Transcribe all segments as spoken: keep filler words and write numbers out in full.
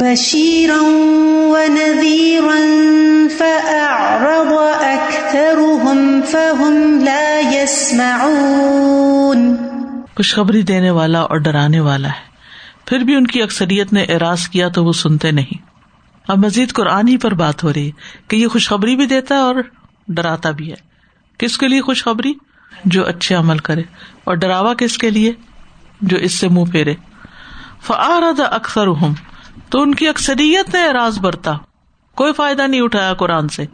بشيرا ونذيرا فأعرض أكثرهم فهم لا يسمعون. خوشخبری دینے والا اور ڈرانے والا ہے، پھر بھی ان کی اکثریت نے اعراض کیا تو وہ سنتے نہیں. اب مزید قرآن ہی پر بات ہو رہی ہے کہ یہ خوشخبری بھی دیتا ہے اور ڈراتا بھی ہے. کس کے لیے خوشخبری؟ جو اچھے عمل کرے. اور ڈراوا کس کے لیے؟ جو اس سے منہ پھیرے. فأعرض أكثرهم، تو ان کی اکثریت نے اعراض برتا، کوئی فائدہ نہیں اٹھایا قرآن سے.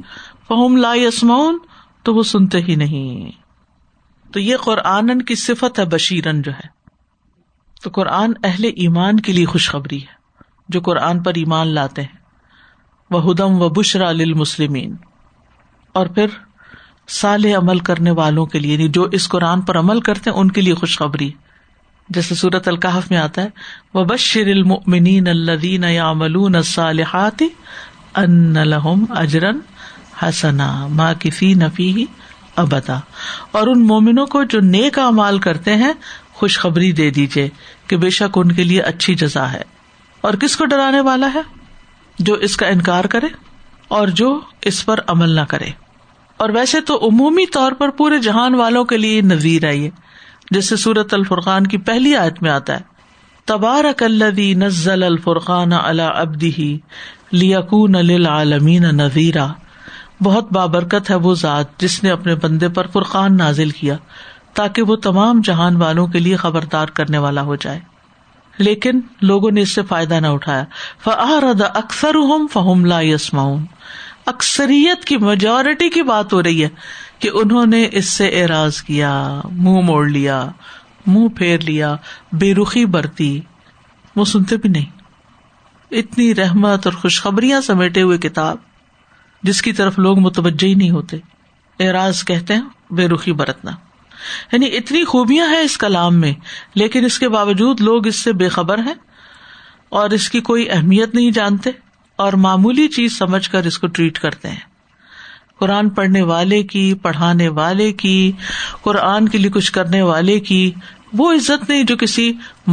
فهم لا يسمعون، تو وہ سنتے ہی نہیں. تو یہ قرآن کی صفت ہے، بشیرن جو ہے. تو قرآن اہل ایمان کے لیے خوشخبری ہے جو قرآن پر ایمان لاتے ہیں. وہدم وبشریٰ للمسلمین، اور پھر صالح عمل کرنے والوں کے لیے، جو اس قرآن پر عمل کرتے ہیں ان کے لیے خوشخبری. جیسے سورۃ الکہف میں آتا ہے، وبشر المؤمنین الذین یعملون الصالحات ان لهم اجرا حسنا ماکثین فیہ ابدا، اور ان مومنوں کو جو نیک اعمال کرتے ہیں خوشخبری دے دیجیے کہ بے شک ان کے لیے اچھی جزا ہے. اور کس کو ڈرانے والا ہے؟ جو اس کا انکار کرے اور جو اس پر عمل نہ کرے. اور ویسے تو عمومی طور پر پورے جہان والوں کے لیے نذیر ہے، جسے سورۃ الفرقان کی پہلی آیت میں آتا ہے، تبارک الذی نزل الفرقان علی عبدہ لیکون للعالمین نذیرا. بہت بابرکت ہے وہ ذات جس نے اپنے بندے پر فرقان نازل کیا تاکہ وہ تمام جہان والوں کے لیے خبردار کرنے والا ہو جائے. لیکن لوگوں نے اس سے فائدہ نہ اٹھایا. فأعرض أكثرهم فهم لا يسمعون، اکثریت کی، میجورٹی کی بات ہو رہی ہے کہ انہوں نے اس سے اعراض کیا، منہ موڑ لیا، منہ پھیر لیا، بے رخی برتی، وہ سنتے بھی نہیں. اتنی رحمت اور خوشخبریاں سمیٹے ہوئے کتاب جس کی طرف لوگ متوجہ ہی نہیں ہوتے. اعراض کہتے ہیں بے رخی برتنا. یعنی اتنی خوبیاں ہیں اس کلام میں، لیکن اس کے باوجود لوگ اس سے بے خبر ہیں اور اس کی کوئی اہمیت نہیں جانتے اور معمولی چیز سمجھ کر اس کو ٹریٹ کرتے ہیں. قرآن پڑھنے والے کی، پڑھانے والے کی، قرآن کے لیے کچھ کرنے والے کی وہ عزت نہیں جو کسی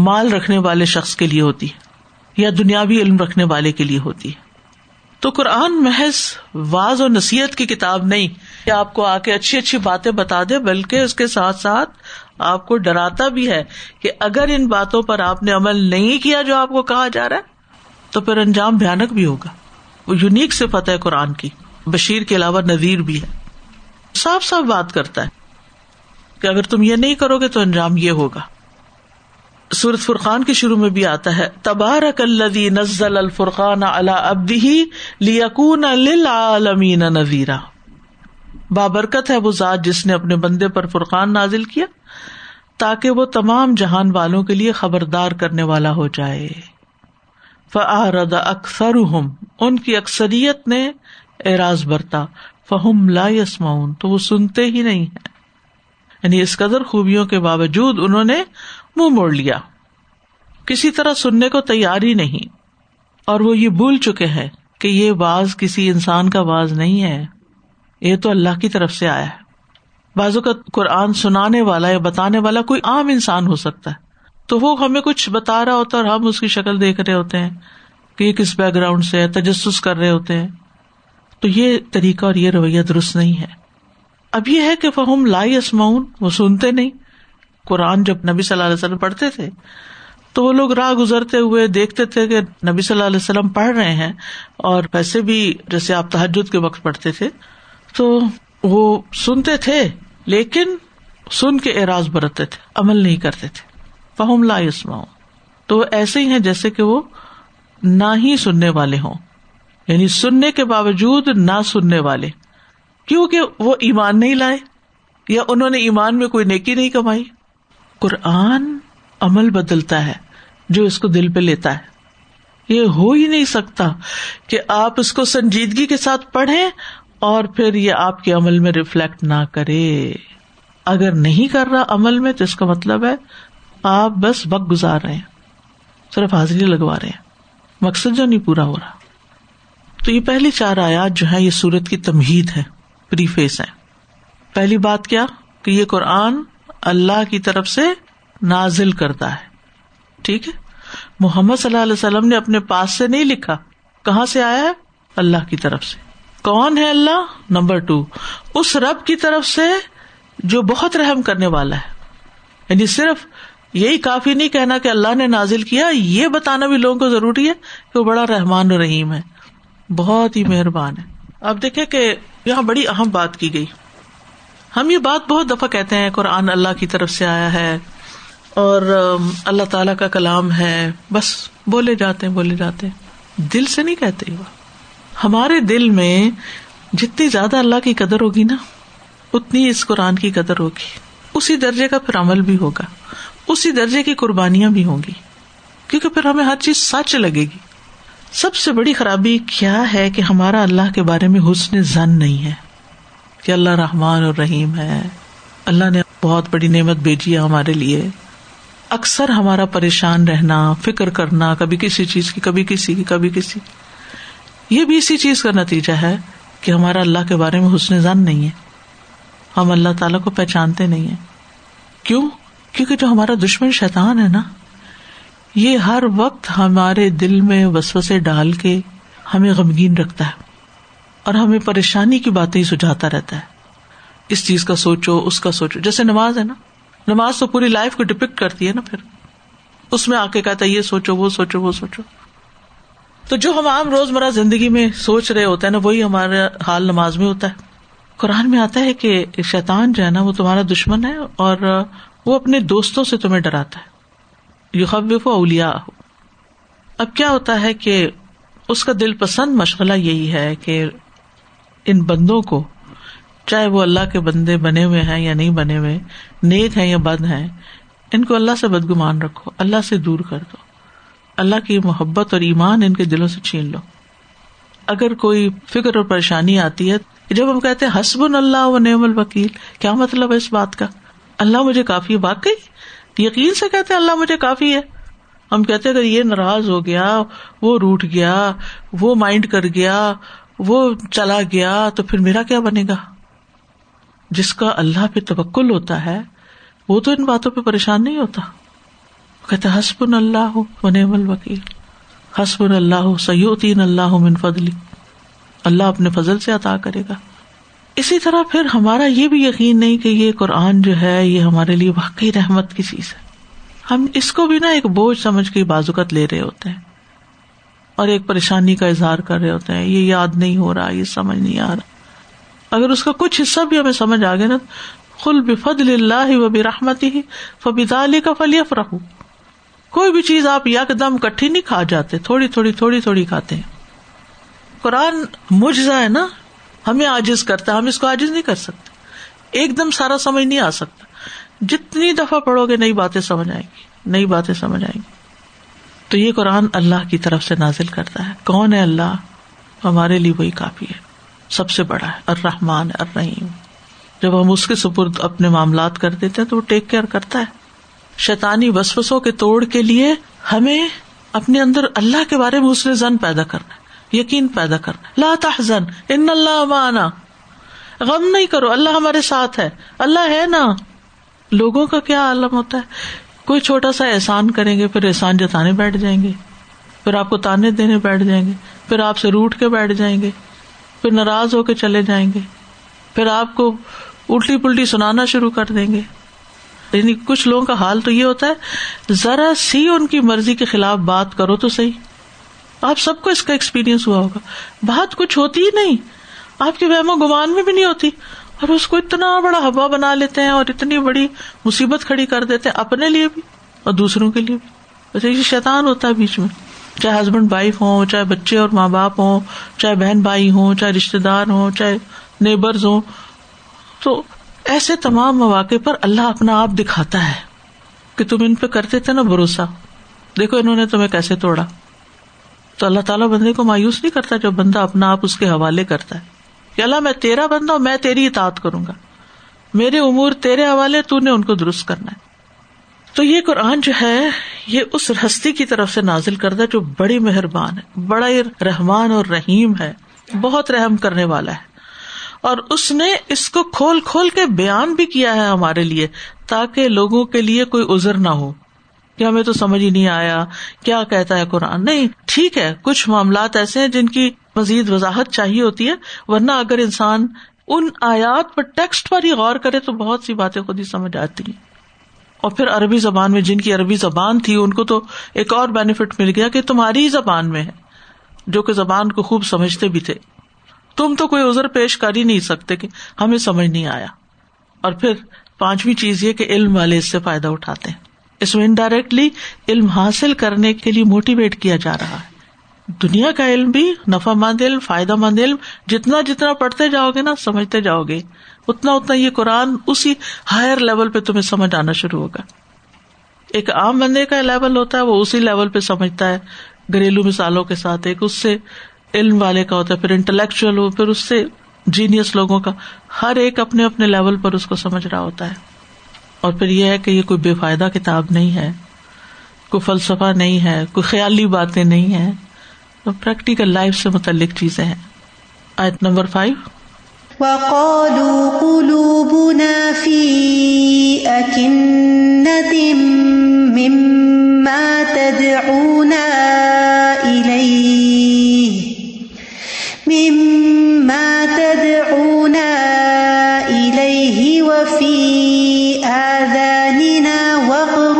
مال رکھنے والے شخص کے لیے ہوتی ہے یا دنیاوی علم رکھنے والے کے لیے ہوتی ہے. تو قرآن محض واعظ و نصیحت کی کتاب نہیں کہ آپ کو آ کے اچھی اچھی باتیں بتا دے، بلکہ اس کے ساتھ ساتھ آپ کو ڈراتا بھی ہے کہ اگر ان باتوں پر آپ نے عمل نہیں کیا جو آپ کو کہا جا رہا ہے تو پھر انجام بھیانک بھی ہوگا. وہ یونیک صفت ہے قرآن کی، بشیر کے علاوہ نذیر بھی ہے. صاف صاف بات کرتا ہے کہ اگر تم یہ نہیں کرو گے تو انجام یہ ہوگا. سورۃ فرقان کے شروع میں بھی آتا ہے، تبارک الذی نزل الفرقان علی عبدہ لیکون للعالمین نذیرا. بابرکت ہے وہ ذات جس نے اپنے بندے پر فرقان نازل کیا تاکہ وہ تمام جہان والوں کے لیے خبردار کرنے والا ہو جائے. فأعرض أكثرهم، ان کی اکثریت نے اعراض برتا. فهم لا يسمعون، تو وہ سنتے ہی نہیں ہیں. یعنی اس قدر خوبیوں کے باوجود انہوں نے منہ موڑ لیا، کسی طرح سننے کو تیار ہی نہیں. اور وہ یہ بھول چکے ہیں کہ یہ واز کسی انسان کا واز نہیں ہے، یہ تو اللہ کی طرف سے آیا ہے. بعضوں کا قرآن سنانے والا یا بتانے والا کوئی عام انسان ہو سکتا ہے، تو وہ ہمیں کچھ بتا رہا ہوتا ہے اور ہم اس کی شکل دیکھ رہے ہوتے ہیں کہ یہ کس بیک گراؤنڈ سے ہے، تجسس کر رہے ہوتے ہیں. تو یہ طریقہ اور یہ رویہ درست نہیں ہے. اب یہ ہے کہ فہم لا یسمعون، وہ سنتے نہیں. قرآن جب نبی صلی اللہ علیہ وسلم پڑھتے تھے تو وہ لوگ راہ گزرتے ہوئے دیکھتے تھے کہ نبی صلی اللہ علیہ وسلم پڑھ رہے ہیں، اور ویسے بھی جیسے آپ تہجد کے وقت پڑھتے تھے تو وہ سنتے تھے، لیکن سن کے اعراض برتتے تھے، عمل نہیں کرتے تھے. فَهُمْ لَا يَسْمَعُونَ، تو وہ ایسے ہی ہیں جیسے کہ وہ نہ ہی سننے والے ہوں، یعنی سننے کے باوجود نہ سننے والے، کیونکہ وہ ایمان نہیں لائے یا انہوں نے ایمان میں کوئی نیکی نہیں کمائی. قرآن عمل بدلتا ہے جو اس کو دل پہ لیتا ہے. یہ ہو ہی نہیں سکتا کہ آپ اس کو سنجیدگی کے ساتھ پڑھیں اور پھر یہ آپ کے عمل میں ریفلیکٹ نہ کرے. اگر نہیں کر رہا عمل میں تو اس کا مطلب ہے آپ بس وقت گزار رہے ہیں، صرف حاضری لگوا رہے ہیں، مقصد جو نہیں پورا ہو رہا. تو یہ پہلی چار آیات جو ہیں یہ سورت کی تمہید ہے، پری فیس ہے. پہلی بات کیا؟ کہ یہ قرآن اللہ کی طرف سے نازل کرتا ہے، ٹھیک ہے. محمد صلی اللہ علیہ وسلم نے اپنے پاس سے نہیں لکھا. کہاں سے آیا ہے؟ اللہ کی طرف سے. کون ہے اللہ؟ نمبر ٹو، اس رب کی طرف سے جو بہت رحم کرنے والا ہے. یعنی صرف یہی کافی نہیں کہنا کہ اللہ نے نازل کیا، یہ بتانا بھی لوگوں کو ضروری ہے کہ وہ بڑا رحمان و رحیم ہے، بہت ہی مہربان ہے. اب دیکھیں کہ یہاں بڑی اہم بات کی گئی. ہم یہ بات بہت دفعہ کہتے ہیں، قرآن اللہ کی طرف سے آیا ہے اور اللہ تعالیٰ کا کلام ہے، بس بولے جاتے ہیں بولے جاتے ہیں دل سے نہیں کہتے. ہمارے دل میں جتنی زیادہ اللہ کی قدر ہوگی نا، اتنی اس قرآن کی قدر ہوگی، اسی درجے کا پھر عمل بھی ہوگا، اسی درجے کی قربانیاں بھی ہوں گی، کیونکہ پھر ہمیں ہر چیز سچ لگے گی. سب سے بڑی خرابی کیا ہے کہ ہمارا اللہ کے بارے میں حسن ظن نہیں ہے کہ اللہ رحمان اور رحیم ہے، اللہ نے بہت بڑی نعمت بھیجی ہے ہمارے لیے. اکثر ہمارا پریشان رہنا، فکر کرنا، کبھی کسی چیز کی کبھی کسی کی کبھی کسی، یہ بھی اسی چیز کا نتیجہ ہے کہ ہمارا اللہ کے بارے میں حسن ظن نہیں ہے، ہم اللہ تعالیٰ کو پہچانتے نہیں ہیں. کیوں؟ کیونکہ جو ہمارا دشمن شیطان ہے نا، یہ ہر وقت ہمارے دل میں وسوسے ڈال کے ہمیں غمگین رکھتا ہے اور ہمیں پریشانی کی باتیں ہی سجھاتا رہتا ہے. اس چیز کا سوچو، اس کا سوچو. جیسے نماز ہے نا، نماز تو پوری لائف کو ڈپکٹ کرتی ہے نا، پھر اس میں آ کے کہتا ہے یہ سوچو وہ سوچو وہ سوچو. تو جو ہم عام روزمرہ زندگی میں سوچ رہے ہوتے ہیں نا، وہی ہمارا حال نماز میں ہوتا ہے. قرآن میں آتا ہے کہ شیطان جو ہے نا، وہ تمہارا دشمن ہے اور وہ اپنے دوستوں سے تمہیں ڈراتا ہے، یخوف اولیاء. اب کیا ہوتا ہے کہ اس کا دل پسند مشغلہ یہی ہے کہ ان بندوں کو، چاہے وہ اللہ کے بندے بنے ہوئے ہیں یا نہیں بنے ہوئے، نیک ہیں یا بد ہیں، ان کو اللہ سے بدگمان رکھو، اللہ سے دور کر دو، اللہ کی محبت اور ایمان ان کے دلوں سے چھین لو. اگر کوئی فکر اور پریشانی آتی ہے، جب ہم کہتے ہیں حسبنا اللہ و نعم الوکیل، کیا مطلب ہے اس بات کا؟ اللہ مجھے کافی. واقعی یقین سے کہتے ہیں اللہ مجھے کافی ہے. ہم کہتے ہیں اگر یہ ناراض ہو گیا، وہ روٹ گیا، وہ مائنڈ کر گیا، وہ چلا گیا، تو پھر میرا کیا بنے گا؟ جس کا اللہ پہ توکل ہوتا ہے وہ تو ان باتوں پہ پریشان نہیں ہوتا. وہ کہتے حسبنا اللہ و نعم الوکیل، حسبنا اللہ سیؤتینا اللہ من فضلی، اللہ اپنے فضل سے عطا کرے گا. اسی طرح پھر ہمارا یہ بھی یقین نہیں کہ یہ قرآن جو ہے یہ ہمارے لیے واقعی رحمت کی چیز ہے. ہم اس کو بھی نا ایک بوجھ سمجھ کے بازوقت لے رہے ہوتے ہیں اور ایک پریشانی کا اظہار کر رہے ہوتے ہیں، یہ یاد نہیں ہو رہا، یہ سمجھ نہیں آ رہا. اگر اس کا کچھ حصہ بھی ہمیں سمجھ آ گیا نا، قل بفضل اللہ و برحمتہ فبذلک فلیفرحوا. کوئی بھی چیز آپ یکدم کٹھی نہیں کھا جاتے، تھوڑی تھوڑی تھوڑی تھوڑی کھاتے ہیں. قرآن معجزہ ہے نا، ہمیں عاجز کرتا ہے، ہم اس کو عاجز نہیں کر سکتے. ایک دم سارا سمجھ نہیں آ سکتا، جتنی دفعہ پڑھو گے نئی باتیں سمجھ آئیں گی، نئی باتیں سمجھ آئیں گی. تو یہ قرآن اللہ کی طرف سے نازل کرتا ہے. کون ہے اللہ؟ ہمارے لیے وہی کافی ہے، سب سے بڑا ہے، الرحمن الرحیم. جب ہم اس کے سپرد اپنے معاملات کر دیتے ہیں تو وہ ٹیک کیئر کرتا ہے. شیطانی وسوسوں کے توڑ کے لیے ہمیں اپنے اندر اللہ کے بارے میں حسن ظن پیدا کرنا ہے، یقین پیدا کرنا. لا تحزن ان اللہ معنا، غم نہیں کرو، اللہ ہمارے ساتھ ہے، اللہ ہے نا. لوگوں کا کیا عالم ہوتا ہے، کوئی چھوٹا سا احسان کریں گے پھر احسان جتانے بیٹھ جائیں گے، پھر آپ کو تانے دینے بیٹھ جائیں گے، پھر آپ سے روٹ کے بیٹھ جائیں گے، پھر ناراض ہو کے چلے جائیں گے، پھر آپ کو الٹی پلٹی سنانا شروع کر دیں گے. یعنی کچھ لوگوں کا حال تو یہ ہوتا ہے، ذرا سی ان کی مرضی کے خلاف بات کرو تو صحیح. آپ سب کو اس کا ایکسپیرینس ہوا ہوگا، بات کچھ ہوتی ہی نہیں، آپ کے وہم و گمان میں بھی نہیں ہوتی، اور اس کو اتنا بڑا ہوا بنا لیتے ہیں اور اتنی بڑی مصیبت کھڑی کر دیتے ہیں، اپنے لیے بھی اور دوسروں کے لیے بھی. یہ شیطان ہوتا ہے بیچ میں، چاہے ہسبینڈ وائف ہوں، چاہے بچے اور ماں باپ ہوں، چاہے بہن بھائی ہوں، چاہے رشتے دار ہوں، چاہے نیبرز ہوں. تو ایسے تمام مواقع پر اللہ اپنا آپ دکھاتا ہے کہ تم ان پہ کرتے تھے نا بھروسہ، دیکھو انہوں نے تمہیں کیسے توڑا. تو اللہ تعالیٰ بندے کو مایوس نہیں کرتا جب بندہ اپنا آپ اس کے حوالے کرتا ہے کہ اللہ میں تیرا بندہ ہوں، میں تیری اطاعت کروں گا، میرے امور تیرے حوالے، تو نے ان کو درست کرنا ہے. تو یہ قرآن جو ہے یہ اس ہستی کی طرف سے نازل کردہ جو بڑی مہربان ہے، بڑا رحمان اور رحیم ہے، بہت رحم کرنے والا ہے. اور اس نے اس کو کھول کھول کے بیان بھی کیا ہے ہمارے لیے، تاکہ لوگوں کے لیے کوئی عذر نہ ہو. کہ ہمیں تو سمجھ ہی نہیں آیا کیا کہتا ہے قرآن. نہیں، ٹھیک ہے کچھ معاملات ایسے ہیں جن کی مزید وضاحت چاہیے ہوتی ہے، ورنہ اگر انسان ان آیات پر ٹیکسٹ پر ہی غور کرے تو بہت سی باتیں خود ہی سمجھ آتی ہیں. اور پھر عربی زبان میں، جن کی عربی زبان تھی ان کو تو ایک اور بینیفٹ مل گیا کہ تمہاری زبان میں ہے، جو کہ زبان کو خوب سمجھتے بھی تھے. تم تو کوئی عذر پیش کر ہی نہیں سکتے کہ ہمیں سمجھ نہیں آیا. اور پھر پانچویں چیز یہ کہ علم والے اس سے فائدہ اٹھاتے ہیں، اس میں انڈائریکٹلی علم حاصل کرنے کے لیے موٹیویٹ کیا جا رہا ہے. دنیا کا علم بھی، نفع مند علم، فائدہ مند علم، جتنا جتنا پڑھتے جاؤ گے نا، سمجھتے جاؤ گے، اتنا اتنا یہ قرآن اسی ہائر لیول پہ تمہیں سمجھ آنا شروع ہوگا. ایک عام بندے کا لیول ہوتا ہے، وہ اسی لیول پہ سمجھتا ہے گھریلو مثالوں کے ساتھ. ایک اس سے علم والے کا ہوتا ہے، پھر انٹلیکچوئل ہو، پھر اس سے جینیس لوگوں کا. ہر ایک اپنے اپنے لیول پر اس کو سمجھ رہا ہوتا ہے. اور پھر یہ ہے کہ یہ کوئی بے فائدہ کتاب نہیں ہے، کوئی فلسفہ نہیں ہے، کوئی خیالی باتیں نہیں ہیں، پریکٹیکل لائف سے متعلق چیزیں ہیں. آیت نمبر فائیو، وَقَالُوا قُلُوبُنَا فِي أَكِنَّةٍ مِّمَّا تَدْعُونَا إِلَيْهِ مِمَّا تَدْعُونَا إِلَيْهِ وَفِي آذَانِنَا وَقْرٌ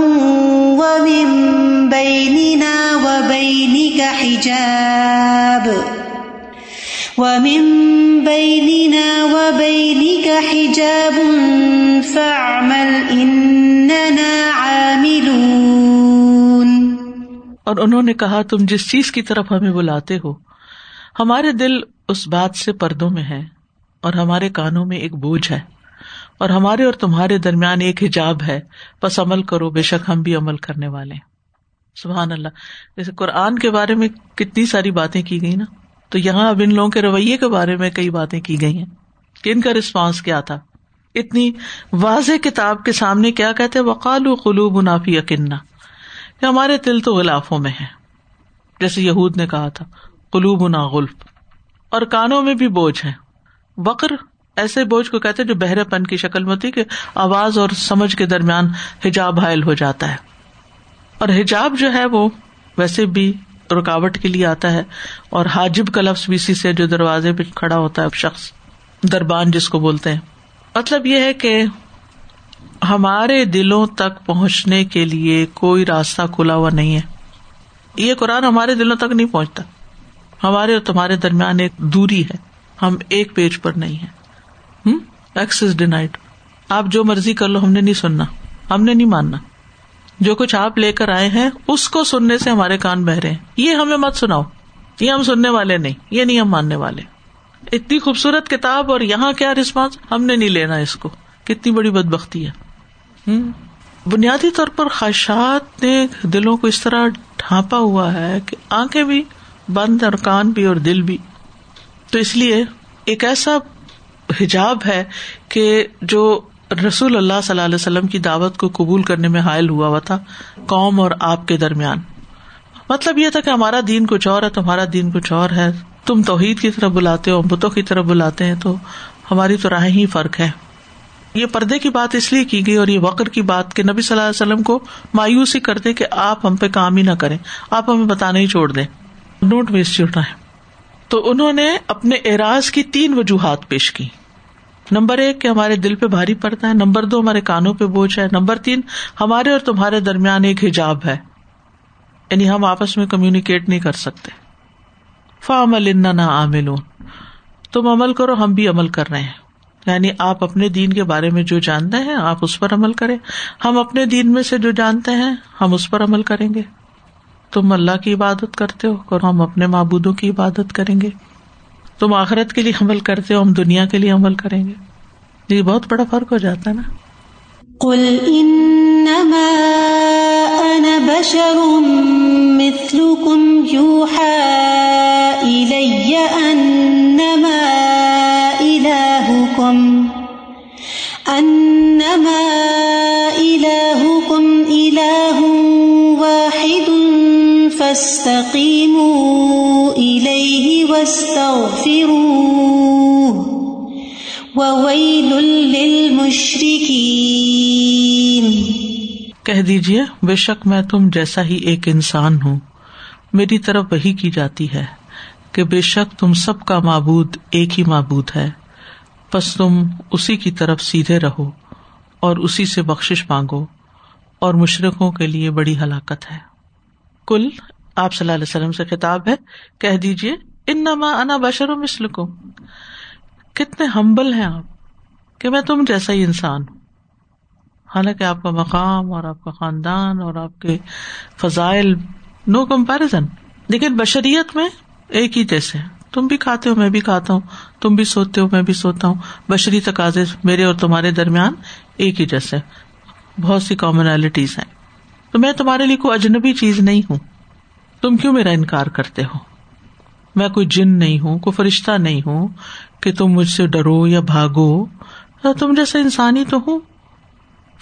وَمِن بَيْنِنَا وَبَيْنِكَ حِجَابٌ وَمِن بَيْنِنَا وَبَيْنِكَ حِجَابٌ فَاعْمَلْ إِنَّنَا عَامِلُونَ. اور انہوں نے کہا تم جس چیز کی طرف ہمیں بلاتے ہو ہمارے دل اس بات سے پردوں میں ہے، اور ہمارے کانوں میں ایک بوجھ ہے، اور ہمارے اور تمہارے درمیان ایک حجاب ہے، پس عمل کرو، بے شک ہم بھی عمل کرنے والے ہیں. سبحان اللہ. جیسے قرآن کے بارے میں کتنی ساری باتیں کی گئی نا، تو یہاں اب ان لوگوں کے رویے کے بارے میں کئی باتیں کی گئی ہیں کہ ان کا رسپانس کیا تھا. اتنی واضح کتاب کے سامنے کیا کہتے ہیں؟ وَقَالُوا قُلُوبُنَا فِي أَكِنَّةٍ، ہمارے دل تو غلافوں میں ہیں، جیسے یہود نے کہا تھا قُلُوبُنَا غُلْفٌ، اور کانوں میں بھی بوجھ ہے. وقر ایسے بوجھ کو کہتے جو بہرے پن کی شکل میں ہوتی کہ آواز اور سمجھ کے درمیان حجاب حائل ہو جاتا ہے. اور حجاب جو ہے وہ ویسے بھی رکاوٹ کے لیے آتا ہے، اور حاجب کا لفظ بھی اسی سے، جو دروازے پہ کھڑا ہوتا ہے شخص، دربان جس کو بولتے ہیں. مطلب یہ ہے کہ ہمارے دلوں تک پہنچنے کے لیے کوئی راستہ کھلا ہوا نہیں ہے. یہ قرآن ہمارے دلوں تک نہیں پہنچتا. ہمارے اور تمہارے درمیان ایک دوری ہے، ہم ایک پیج پر نہیں ہیں. Access denied. آپ جو مرضی کر لو، ہم نے نہیں سننا، ہم نے نہیں ماننا. جو کچھ آپ لے کر آئے ہیں اس کو سننے سے ہمارے کان بہہ رہے ہیں، یہ ہمیں مت سناؤ، یہ ہم سننے والے نہیں، یہ نہیں ہم ماننے والے. اتنی خوبصورت کتاب اور یہاں کیا رسپانس؟ ہم نے نہیں لینا اس کو. کتنی بڑی بدبختی ہے. بنیادی طور پر خواہشات نے دلوں کو اس طرح ڈھانپا ہوا ہے کہ آنکھیں بھی بند اور کان بھی اور دل بھی. تو اس لیے ایک ایسا حجاب ہے کہ جو رسول اللہ صلی اللہ علیہ وسلم کی دعوت کو قبول کرنے میں حائل ہوا ہوا تھا قوم اور آپ کے درمیان. مطلب یہ تھا کہ ہمارا دین کچھ اور ہے، تمہارا دین کچھ اور ہے، تم توحید کی طرف بلاتے ہو، بتوں کی طرف بلاتے ہیں، تو ہماری تو راہیں ہی فرق ہے. یہ پردے کی بات اس لیے کی گئی، اور یہ وقر کی بات کہ نبی صلی اللہ علیہ وسلم کو مایوس ہی کرتے کہ آپ ہم پہ کام ہی نہ کریں، آپ ہمیں بتانے ہی چھوڑ دیں، ڈونٹ ویسٹ یور ٹائم. تو انہوں نے اپنے اعراض کی تین وجوہات پیش کی. نمبر ایک کہ ہمارے دل پہ بھاری پڑتا ہے، نمبر دو ہمارے کانوں پہ بوجھ ہے، نمبر تین ہمارے اور تمہارے درمیان ایک حجاب ہے، یعنی ہم آپس میں کمیونیکیٹ نہیں کر سکتے. فَعَمَلْ إِنَّنَا عَامِلُونَ، تم عمل کرو، ہم بھی عمل کر رہے ہیں. یعنی آپ اپنے دین کے بارے میں جو جانتے ہیں آپ اس پر عمل کریں، ہم اپنے دین میں سے جو جانتے ہیں ہم اس پر عمل کریں گے. تم اللہ کی عبادت کرتے ہو اور ہم اپنے معبودوں کی عبادت کریں گے. تم آخرت کے لیے عمل کرتے ہو، ہم دنیا کے لیے عمل کریں گے. یہ بہت بڑا فرق ہو جاتا ہے نا. قل انما انا بشر مثلکم یوحا الی انما الہکم انما الہکم الہ واحد فاستقیموا الیہ وَوَيْلٌ لِّلْمُشْرِكِينَ. کہہ دیجیے بے شک میں تم جیسا ہی ایک انسان ہوں، میری طرف وحی کی جاتی ہے کہ بے شک تم سب کا معبود ایک ہی معبود ہے، پس تم اسی کی طرف سیدھے رہو اور اسی سے بخشش مانگو، اور مشرکوں کے لیے بڑی ہلاکت ہے۔ کل آپ صلی اللہ علیہ وسلم سے خطاب ہے، کہہ دیجیے انما انا بشر مثلکم، کتنے ہمبل ہیں آپ کہ میں تم جیسا ہی انسان ہوں، حالانکہ آپ کا مقام اور آپ کا خاندان اور آپ کے فضائل نو کمپیرزن، لیکن بشریت میں ایک ہی جیسے ہیں، تم بھی کھاتے ہو میں بھی کھاتا ہوں، تم بھی سوتے ہو میں بھی سوتا ہوں، بشری تقاضے میرے اور تمہارے درمیان ایک ہی جیسے، بہت سی کامنالٹیز ہیں، تو میں تمہارے لیے کوئی اجنبی چیز نہیں ہوں، تم کیوں میرا انکار کرتے ہو؟ میں کوئی جن نہیں ہوں، کوئی فرشتہ نہیں ہوں کہ تم مجھ سے ڈرو یا بھاگو، تم جیسے انسانی تو ہوں۔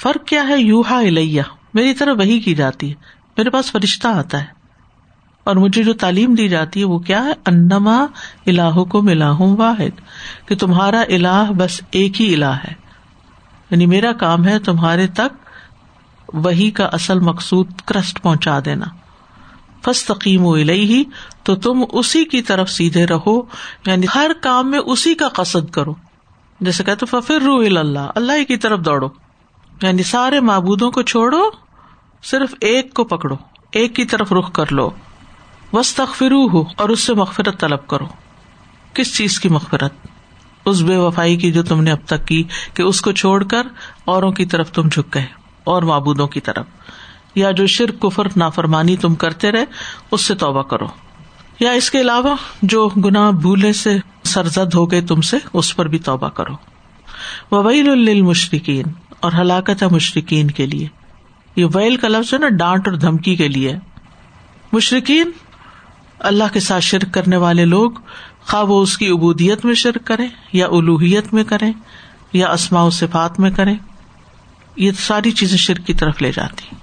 فرق کیا ہے؟ یوحا الیہ، میری طرف وحی کی جاتی ہے، میرے پاس فرشتہ آتا ہے، اور مجھے جو تعلیم دی جاتی ہے وہ کیا ہے؟ انما الہکم الہ واحد، کہ تمہارا الہ بس ایک ہی الہ ہے، یعنی میرا کام ہے تمہارے تک وحی کا اصل مقصود کرسٹ پہنچا دینا۔ فاستقیموا الیہ، تو تم اسی کی طرف سیدھے رہو، یعنی ہر کام میں اسی کا قصد کرو، جیسے کہتے ففروا الی اللہ، اللہ کی طرف دوڑو، یعنی سارے معبودوں کو چھوڑو، صرف ایک کو پکڑو، ایک کی طرف رخ کر لو۔ واستغفروہ، اور اس سے مغفرت طلب کرو۔ کس چیز کی مغفرت؟ اس بے وفائی کی جو تم نے اب تک کی، کہ اس کو چھوڑ کر اوروں کی طرف تم جھک گئے، اور معبودوں کی طرف، یا جو شرک کفر نافرمانی تم کرتے رہے اس سے توبہ کرو، یا اس کے علاوہ جو گناہ بھولے سے سرزد ہو گئے تم سے، اس پر بھی توبہ کرو۔ وویل للمشرکین، اور ہلاکت ہے مشرکین کے لیے۔ یہ ویل کا لفظ ہے نا، ڈانٹ اور دھمکی کے لیے۔ مشرکین اللہ کے ساتھ شرک کرنے والے لوگ، خواہ وہ اس کی عبودیت میں شرک کریں، یا الوہیت میں کریں، یا اسماء و صفات میں کریں، یہ ساری چیزیں شرک کی طرف لے جاتی۔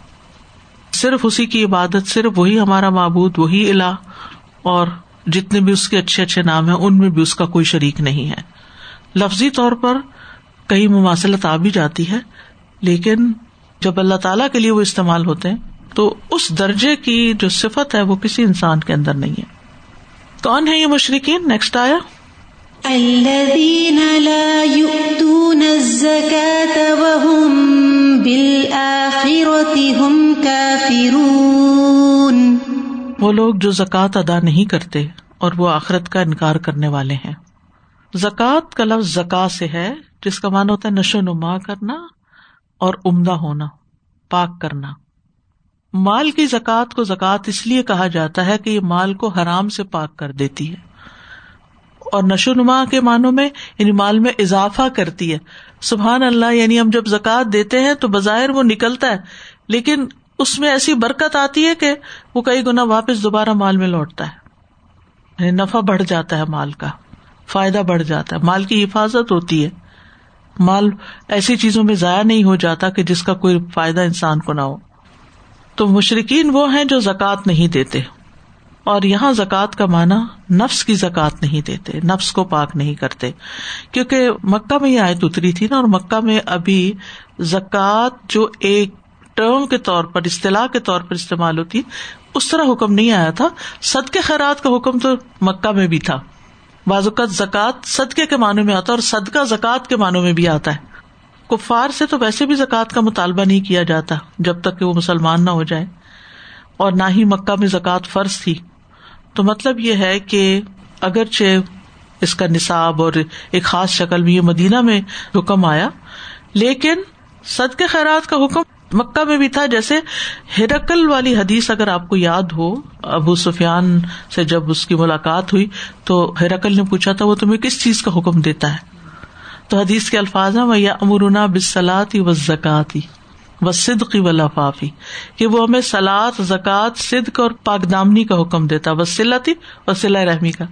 صرف اسی کی عبادت، صرف وہی ہمارا معبود، وہی الہ، اور جتنے بھی اس کے اچھے اچھے نام ہیں ان میں بھی اس کا کوئی شریک نہیں ہے۔ لفظی طور پر کئی مماثلت آ بھی جاتی ہے، لیکن جب اللہ تعالیٰ کے لیے وہ استعمال ہوتے ہیں تو اس درجے کی جو صفت ہے وہ کسی انسان کے اندر نہیں ہے۔ کون ہے یہ مشرکین؟ نیکسٹ آیا الذین لا یؤتون الزکاة وہم بالآخرۃ ہم کافرون، وہ لوگ جو زکوٰۃ ادا نہیں کرتے اور وہ آخرت کا انکار کرنے والے ہیں۔ زکوٰۃ کا لفظ زکا سے ہے، جس کا معنی ہوتا ہے نشو نما کرنا اور عمدہ ہونا، پاک کرنا۔ مال کی زکوٰۃ کو زکوٰۃ اس لیے کہا جاتا ہے کہ یہ مال کو حرام سے پاک کر دیتی ہے، اور نشو نما کے معنوں میں یعنی مال میں اضافہ کرتی ہے۔ سبحان اللہ، یعنی ہم جب زکوٰۃ دیتے ہیں تو بظاہر وہ نکلتا ہے، لیکن اس میں ایسی برکت آتی ہے کہ وہ کئی گنا واپس دوبارہ مال میں لوٹتا ہے، یعنی نفع بڑھ جاتا ہے، مال کا فائدہ بڑھ جاتا ہے، مال کی حفاظت ہوتی ہے، مال ایسی چیزوں میں ضائع نہیں ہو جاتا کہ جس کا کوئی فائدہ انسان کو نہ ہو۔ تو مشرکین وہ ہیں جو زکوٰۃ نہیں دیتے، اور یہاں زکوٰۃ کا معنی نفس کی زکوٰۃ نہیں دیتے، نفس کو پاک نہیں کرتے، کیونکہ مکہ میں یہ آیت اتری تھی نا، اور مکہ میں ابھی زکوٰۃ جو ایک ٹرم کے طور پر، اصطلاح کے طور پر استعمال ہوتی، اس طرح حکم نہیں آیا تھا۔ صدقے خیرات کا حکم تو مکہ میں بھی تھا، بعض اوقات زکوٰۃ صدقے کے معنوں میں آتا ہے، اور صدقہ زکوٰۃ کے معنوں میں بھی آتا ہے۔ کفار سے تو ویسے بھی زکوٰۃ کا مطالبہ نہیں کیا جاتا جب تک کہ وہ مسلمان نہ ہو جائیں، اور نہ ہی مکہ میں زکوٰۃ فرض تھی۔ تو مطلب یہ ہے کہ اگرچہ اس کا نصاب اور ایک خاص شکل میں یہ مدینہ میں حکم آیا، لیکن صدقہ خیرات کا حکم مکہ میں بھی تھا۔ جیسے ہرقل والی حدیث اگر آپ کو یاد ہو، ابو سفیان سے جب اس کی ملاقات ہوئی تو ہرقل نے پوچھا تھا وہ تمہیں کس چیز کا حکم دیتا ہے؟ تو حدیث کے الفاظ ہیں وَيَأْمُرُنَا بِالصَّلَاةِ وَالزَّكَاةِ وَالصِّدْقِ وَالْعَفَافِ، کہ وہ ہمیں صلاۃ، زکوٰۃ، صدق اور پاک دامنی کا حکم دیتا، وصلۃ اور صلہ رحمی کا۔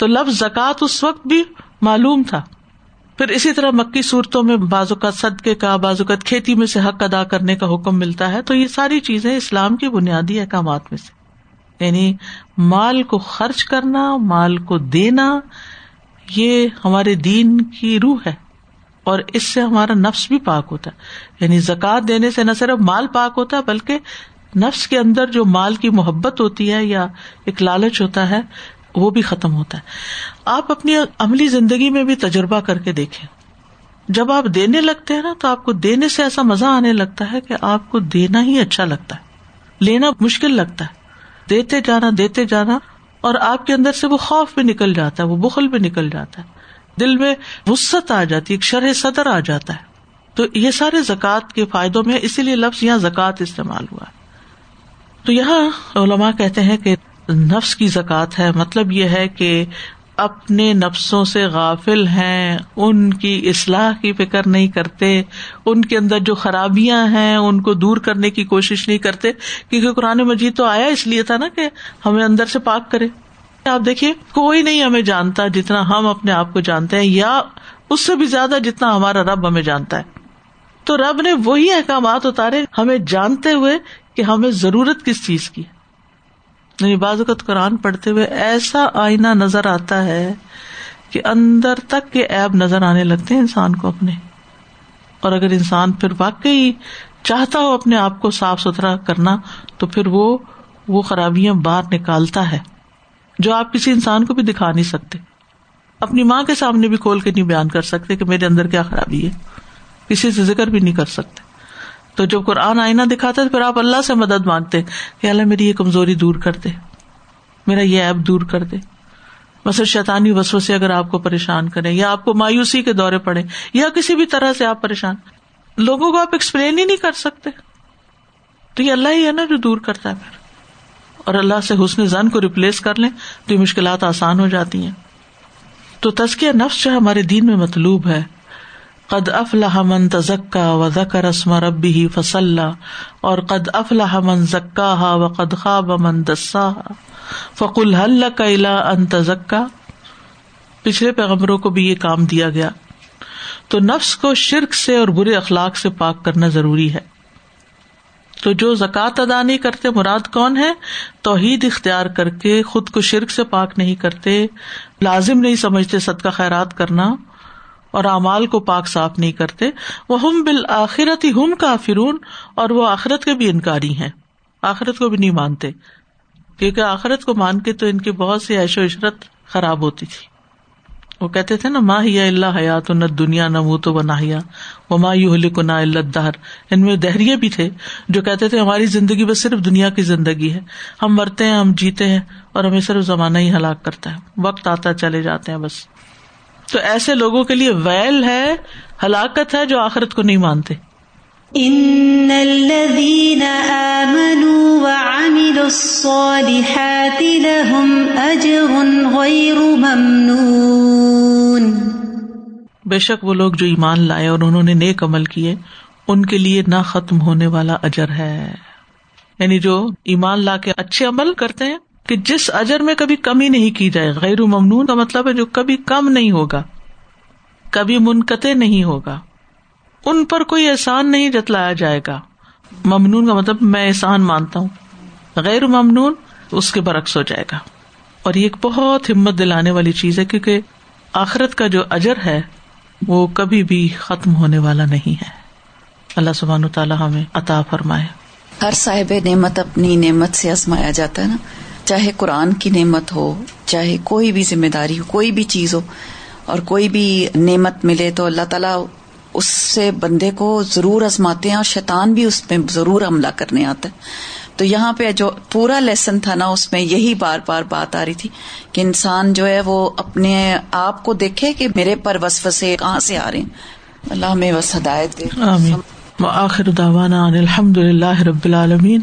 تو لفظ زکوٰۃ اس وقت بھی معلوم تھا۔ پھر اسی طرح مکی صورتوں میں بعض اوقات صدقے کا، بعض اوقات کھیتی میں سے حق ادا کرنے کا حکم ملتا ہے۔ تو یہ ساری چیزیں اسلام کی بنیادی احکامات میں سے، یعنی مال کو خرچ کرنا، مال کو دینا، یہ ہمارے دین کی روح ہے۔ اور اس سے ہمارا نفس بھی پاک ہوتا ہے. یعنی زکوٰۃ دینے سے نہ صرف مال پاک ہوتا ہے بلکہ نفس کے اندر جو مال کی محبت ہوتی ہے یا ایک لالچ ہوتا ہے وہ بھی ختم ہوتا ہے. آپ اپنی عملی زندگی میں بھی تجربہ کر کے دیکھیں. جب آپ دینے لگتے ہیں نا تو آپ کو دینے سے ایسا مزہ آنے لگتا ہے کہ آپ کو دینا ہی اچھا لگتا ہے, لینا مشکل لگتا ہے. دیتے جانا دیتے جانا اور آپ کے اندر سے وہ خوف بھی نکل جاتا ہے, وہ بخل بھی نکل جاتا ہے, دل میں وسعت آ جاتی ہے, ایک شرح صدر آ جاتا ہے. تو یہ سارے زکوٰۃ کے فائدوں میں, اسی لیے لفظ یہاں زکوٰۃ استعمال ہوا ہے. تو یہاں علماء کہتے ہیں کہ نفس کی زکوٰۃ ہے, مطلب یہ ہے کہ اپنے نفسوں سے غافل ہیں, ان کی اصلاح کی فکر نہیں کرتے, ان کے اندر جو خرابیاں ہیں ان کو دور کرنے کی کوشش نہیں کرتے, کیونکہ قرآن مجید تو آیا اس لیے تھا نا کہ ہمیں اندر سے پاک کرے. آپ دیکھیے کوئی نہیں ہمیں جانتا جتنا ہم اپنے آپ کو جانتے ہیں, یا اس سے بھی زیادہ جتنا ہمارا رب ہمیں جانتا ہے. تو رب نے وہی احکامات اتارے ہمیں جانتے ہوئے کہ ہمیں ضرورت کس چیز کی. یعنی بعض اوقات قرآن پڑھتے ہوئے ایسا آئینہ نظر آتا ہے کہ اندر تک کے عیب نظر آنے لگتے ہیں انسان کو اپنے, اور اگر انسان پھر واقعی چاہتا ہو اپنے آپ کو صاف ستھرا کرنا تو پھر وہ وہ خرابیاں باہر نکالتا ہے جو آپ کسی انسان کو بھی دکھا نہیں سکتے. اپنی ماں کے سامنے بھی کھول کے نہیں بیان کر سکتے کہ میرے اندر کیا خرابی ہے, کسی سے ذکر بھی نہیں کر سکتے. تو جب قرآن آئینہ دکھاتا ہے پھر آپ اللہ سے مدد مانگتے کہ اللہ میری یہ کمزوری دور کر دے, میرا یہ عیب دور کر دے. مثلا شیطانی وسوسے اگر آپ کو پریشان کریں, یا آپ کو مایوسی کے دورے پڑے, یا کسی بھی طرح سے آپ پریشان, لوگوں کو آپ ایکسپلین ہی نہیں کر سکتے, تو یہ اللہ ہی ہے نا جو دور کرتا ہے. پھر اور اللہ سے حسن ظن کو ریپلیس کر لیں تو یہ مشکلات آسان ہو جاتی ہیں. تو تزکیہ نفس جو ہمارے دین میں مطلوب ہے. قد افلح من تزکا وذکر اسم ربہ فصلی, اور قد افلح من زکاہا وقد خاب من دساہا فقل هل لک الی ان تزکا. پچھلے پیغمبروں کو بھی یہ کام دیا گیا. تو نفس کو شرک سے اور برے اخلاق سے پاک کرنا ضروری ہے. تو جو زکوٰۃ ادا نہیں کرتے, مراد کون ہے؟ توحید اختیار کر کے خود کو شرک سے پاک نہیں کرتے, لازم نہیں سمجھتے صدقہ خیرات کرنا, اور اعمال کو پاک صاف نہیں کرتے. وَهُمْ بِالْآخِرَةِ هُمْ كَافِرُونَ, اور وہ آخرت کے بھی انکاری ہیں, آخرت کو بھی نہیں مانتے, کیونکہ آخرت کو مان کے تو ان کی بہت سی عیش و عشرت خراب ہوتی تھی. وہ کہتے تھے نا مَا هِيَ إِلَّا حَيَاتُنَا الدُّنْيَا نَمُوتُ وَنَحْيَا وَمَا يُهْلِكُنَا إِلَّا الدَّهْرُ. ان میں دہریے بھی تھے جو کہتے تھے ہماری زندگی بس صرف دنیا کی زندگی ہے, ہم مرتے ہیں, ہم جیتے ہیں, اور ہمیں صرف زمانہ ہی ہلاک کرتا ہے, وقت آتا چلے جاتے ہیں بس. تو ایسے لوگوں کے لیے ویل ہے, ہلاکت ہے, جو آخرت کو نہیں مانتے. ان الذین آمنوا وعملوا الصالحات لهم اجر غیر ممنون. بے شک وہ لوگ جو ایمان لائے اور انہوں نے نیک عمل کیے ان کے لیے نہ ختم ہونے والا اجر ہے. یعنی جو ایمان لا کے اچھے عمل کرتے ہیں کہ جس اجر میں کبھی کمی نہیں کی جائے. غیر ممنون کا مطلب ہے جو کبھی کم نہیں ہوگا, کبھی منقطع نہیں ہوگا, ان پر کوئی احسان نہیں جتلایا جائے گا. ممنون کا مطلب میں احسان مانتا ہوں, غیر ممنون اس کے برعکس ہو جائے گا. اور یہ ایک بہت ہمت دلانے والی چیز ہے, کیونکہ آخرت کا جو اجر ہے وہ کبھی بھی ختم ہونے والا نہیں ہے. اللہ سبحانہ وتعالی ہمیں عطا فرمائے. ہر صاحب نعمت اپنی نعمت سے آزمایا جاتا ہے نا, چاہے قرآن کی نعمت ہو, چاہے کوئی بھی ذمہ داری ہو, کوئی بھی چیز ہو, اور کوئی بھی نعمت ملے تو اللہ تعالیٰ اس سے بندے کو ضرور آزماتے ہیں, اور شیطان بھی اس میں ضرور حملہ کرنے آتا ہے. تو یہاں پہ جو پورا لیسن تھا نا, اس میں یہی بار بار بات آ رہی تھی کہ انسان جو ہے وہ اپنے آپ کو دیکھے کہ میرے پر وسوسے کہاں سے آ رہے ہیں. اللہ ہمیں بس ہدایت دے, آمین. وآخر دعوانا ان الحمد للہ رب العالمین.